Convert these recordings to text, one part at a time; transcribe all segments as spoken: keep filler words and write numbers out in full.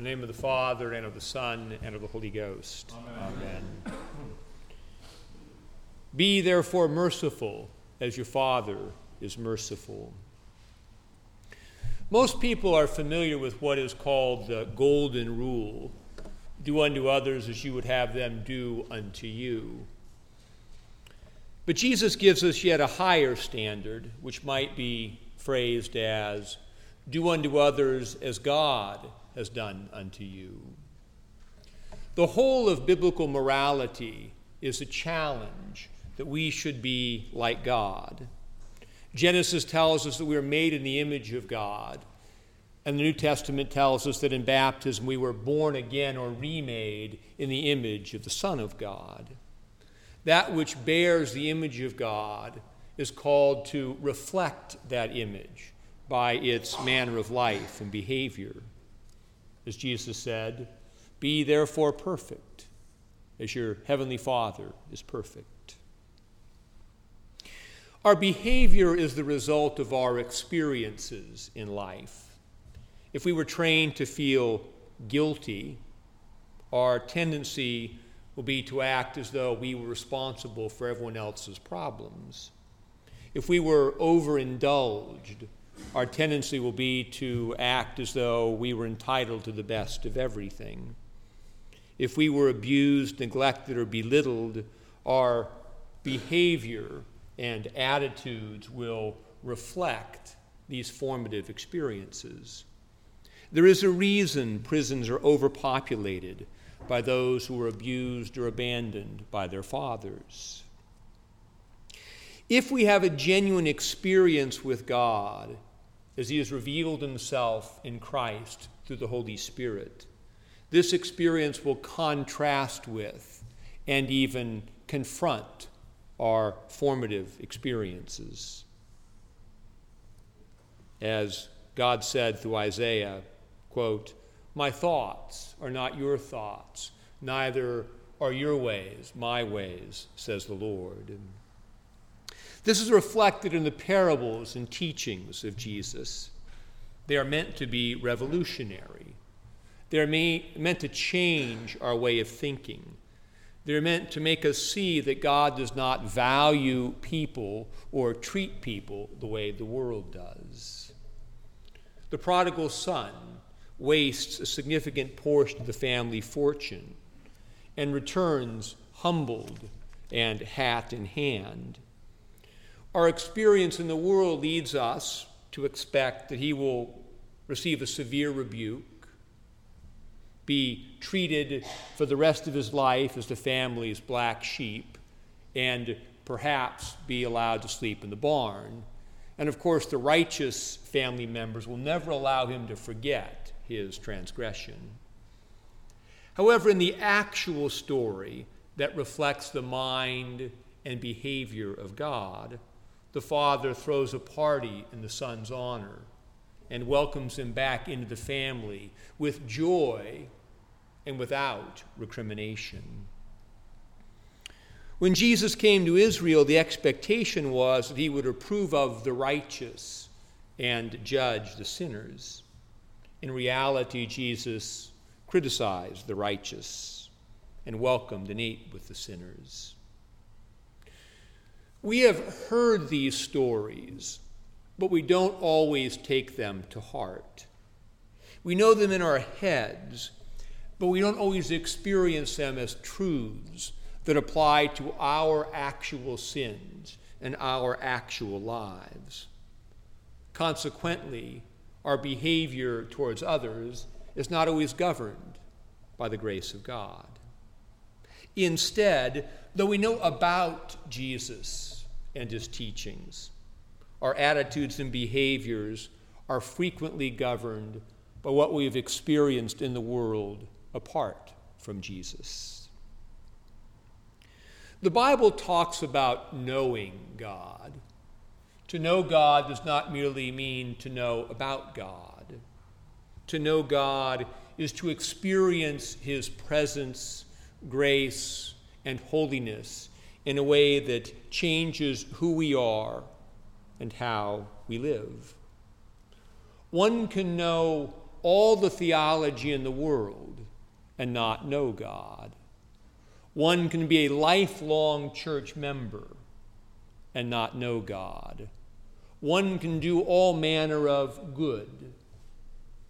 In the name of the Father, and of the Son, and of the Holy Ghost. Amen. Amen. Be therefore merciful, as your Father is merciful. Most people are familiar with what is called the Golden Rule. Do unto others as you would have them do unto you. But Jesus gives us yet a higher standard, which might be phrased as, do unto others as God has done unto you. The whole of biblical morality is a challenge that we should be like God. Genesis tells us that we are made in the image of God, and the New Testament tells us that in baptism we were born again or remade in the image of the Son of God. That which bears the image of God is called to reflect that image by its manner of life and behavior. As Jesus said, be therefore perfect, as your heavenly Father is perfect. Our behavior is the result of our experiences in life. If we were trained to feel guilty, our tendency will be to act as though we were responsible for everyone else's problems. If we were overindulged, our tendency will be to act as though we were entitled to the best of everything. If we were abused, neglected, or belittled, our behavior and attitudes will reflect these formative experiences. There is a reason prisons are overpopulated by those who were abused or abandoned by their fathers. If we have a genuine experience with God, as he has revealed himself in Christ through the Holy Spirit, this experience will contrast with and even confront our formative experiences. As God said through Isaiah, quote, my thoughts are not your thoughts, neither are your ways my ways, says the Lord. This is reflected in the parables and teachings of Jesus. They are meant to be revolutionary. They're meant to change our way of thinking. They're meant to make us see that God does not value people or treat people the way the world does. The prodigal son wastes a significant portion of the family fortune and returns humbled and hat in hand. Our experience in the world leads us to expect that he will receive a severe rebuke, be treated for the rest of his life as the family's black sheep, and perhaps be allowed to sleep in the barn. And of course, the righteous family members will never allow him to forget his transgression. However, in the actual story that reflects the mind and behavior of God, the father throws a party in the son's honor and welcomes him back into the family with joy and without recrimination. When Jesus came to Israel, the expectation was that he would approve of the righteous and judge the sinners. In reality, Jesus criticized the righteous and welcomed and ate with the sinners. We have heard these stories, but we don't always take them to heart. We know them in our heads, but we don't always experience them as truths that apply to our actual sins and our actual lives. Consequently, our behavior towards others is not always governed by the grace of God. Instead, though we know about Jesus and his teachings, our attitudes and behaviors are frequently governed by what we've experienced in the world apart from Jesus. The Bible talks about knowing God. To know God does not merely mean to know about God. To know God is to experience his presence, grace, and holiness in a way that changes who we are and how we live. One can know all the theology in the world and not know God. One can be a lifelong church member and not know God. One can do all manner of good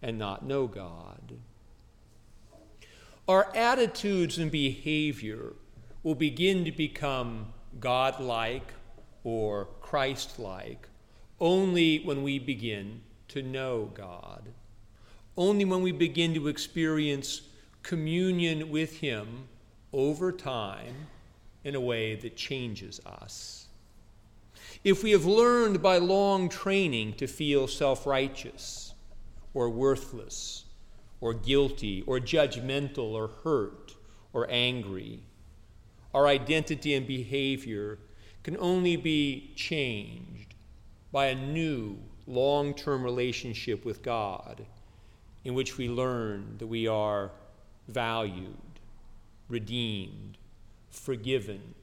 and not know God. Our attitudes and behavior will begin to become God-like or Christ-like only when we begin to know God, only when we begin to experience communion with Him over time in a way that changes us. If we have learned by long training to feel self-righteous or worthless or guilty or judgmental or hurt or angry, our identity and behavior can only be changed by a new long-term relationship with God in which we learn that we are valued, redeemed, forgiven,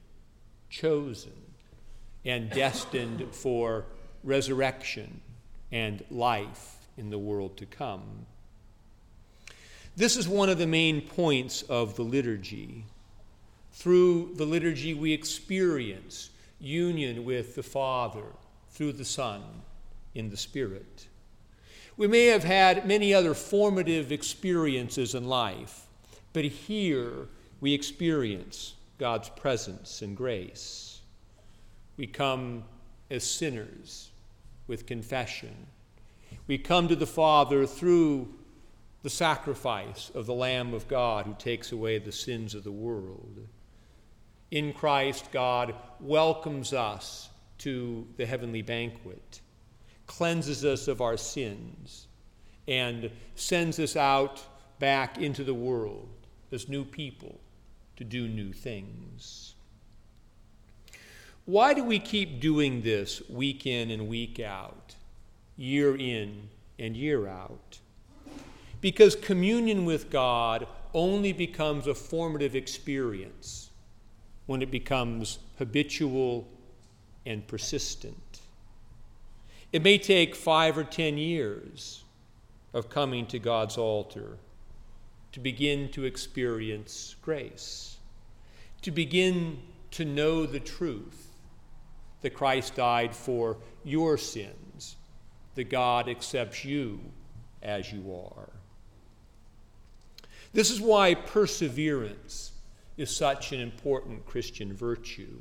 chosen, and destined for resurrection and life in the world to come. This is one of the main points of the liturgy. Through the liturgy, we experience union with the Father through the Son in the Spirit. We may have had many other formative experiences in life, but here we experience God's presence and grace. We come as sinners with confession. We come to the Father through the sacrifice of the Lamb of God who takes away the sins of the world. In Christ, God welcomes us to the heavenly banquet, cleanses us of our sins, and sends us out back into the world as new people to do new things. Why do we keep doing this week in and week out, year in and year out? Because communion with God only becomes a formative experience when it becomes habitual and persistent. It may take five or ten years of coming to God's altar to begin to experience grace, to begin to know the truth that Christ died for your sins, that God accepts you as you are. This is why perseverance is such an important Christian virtue.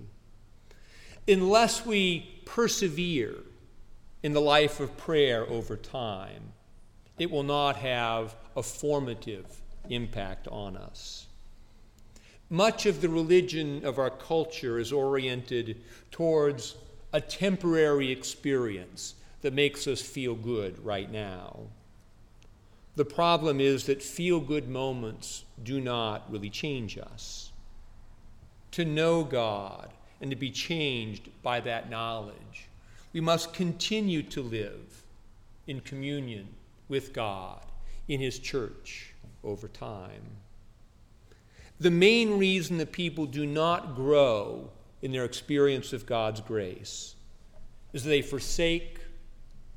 Unless we persevere in the life of prayer over time, it will not have a formative impact on us. Much of the religion of our culture is oriented towards a temporary experience that makes us feel good right now. The problem is that feel-good moments do not really change us. To know God and to be changed by that knowledge, we must continue to live in communion with God, in His church, over time. The main reason that people do not grow in their experience of God's grace is that they forsake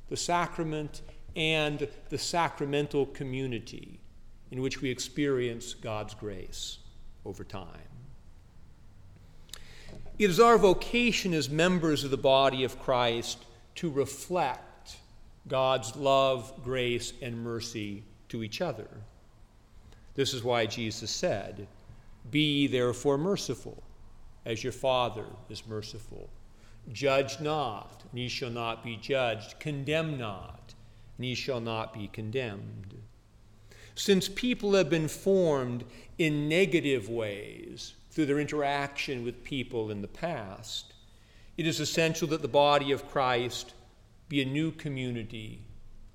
the sacrament and the sacramental community in which we experience God's grace over time. It is our vocation as members of the body of Christ to reflect God's love, grace, and mercy to each other. This is why Jesus said, "Be therefore merciful, as your Father is merciful. Judge not, and ye shall not be judged. Condemn not, and ye shall not be condemned." Since people have been formed in negative ways through their interaction with people in the past, it is essential that the body of Christ be a new community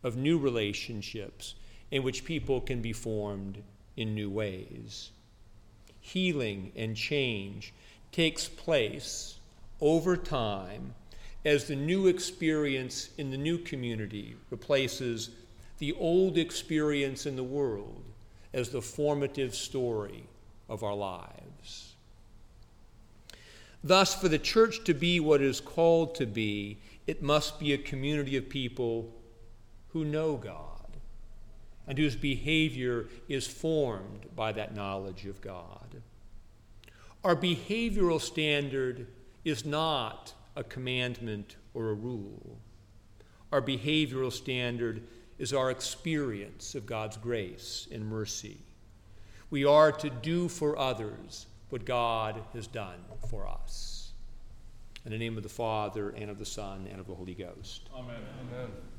of new relationships in which people can be formed in new ways. Healing and change takes place over time as the new experience in the new community replaces the old experience in the world as the formative story of our lives. Thus, for the church to be what it is called to be, it must be a community of people who know God and whose behavior is formed by that knowledge of God. Our behavioral standard is not a commandment or a rule. Our behavioral standard is our experience of God's grace and mercy. We are to do for others what God has done for us. In the name of the Father, and of the Son, and of the Holy Ghost. Amen. Amen.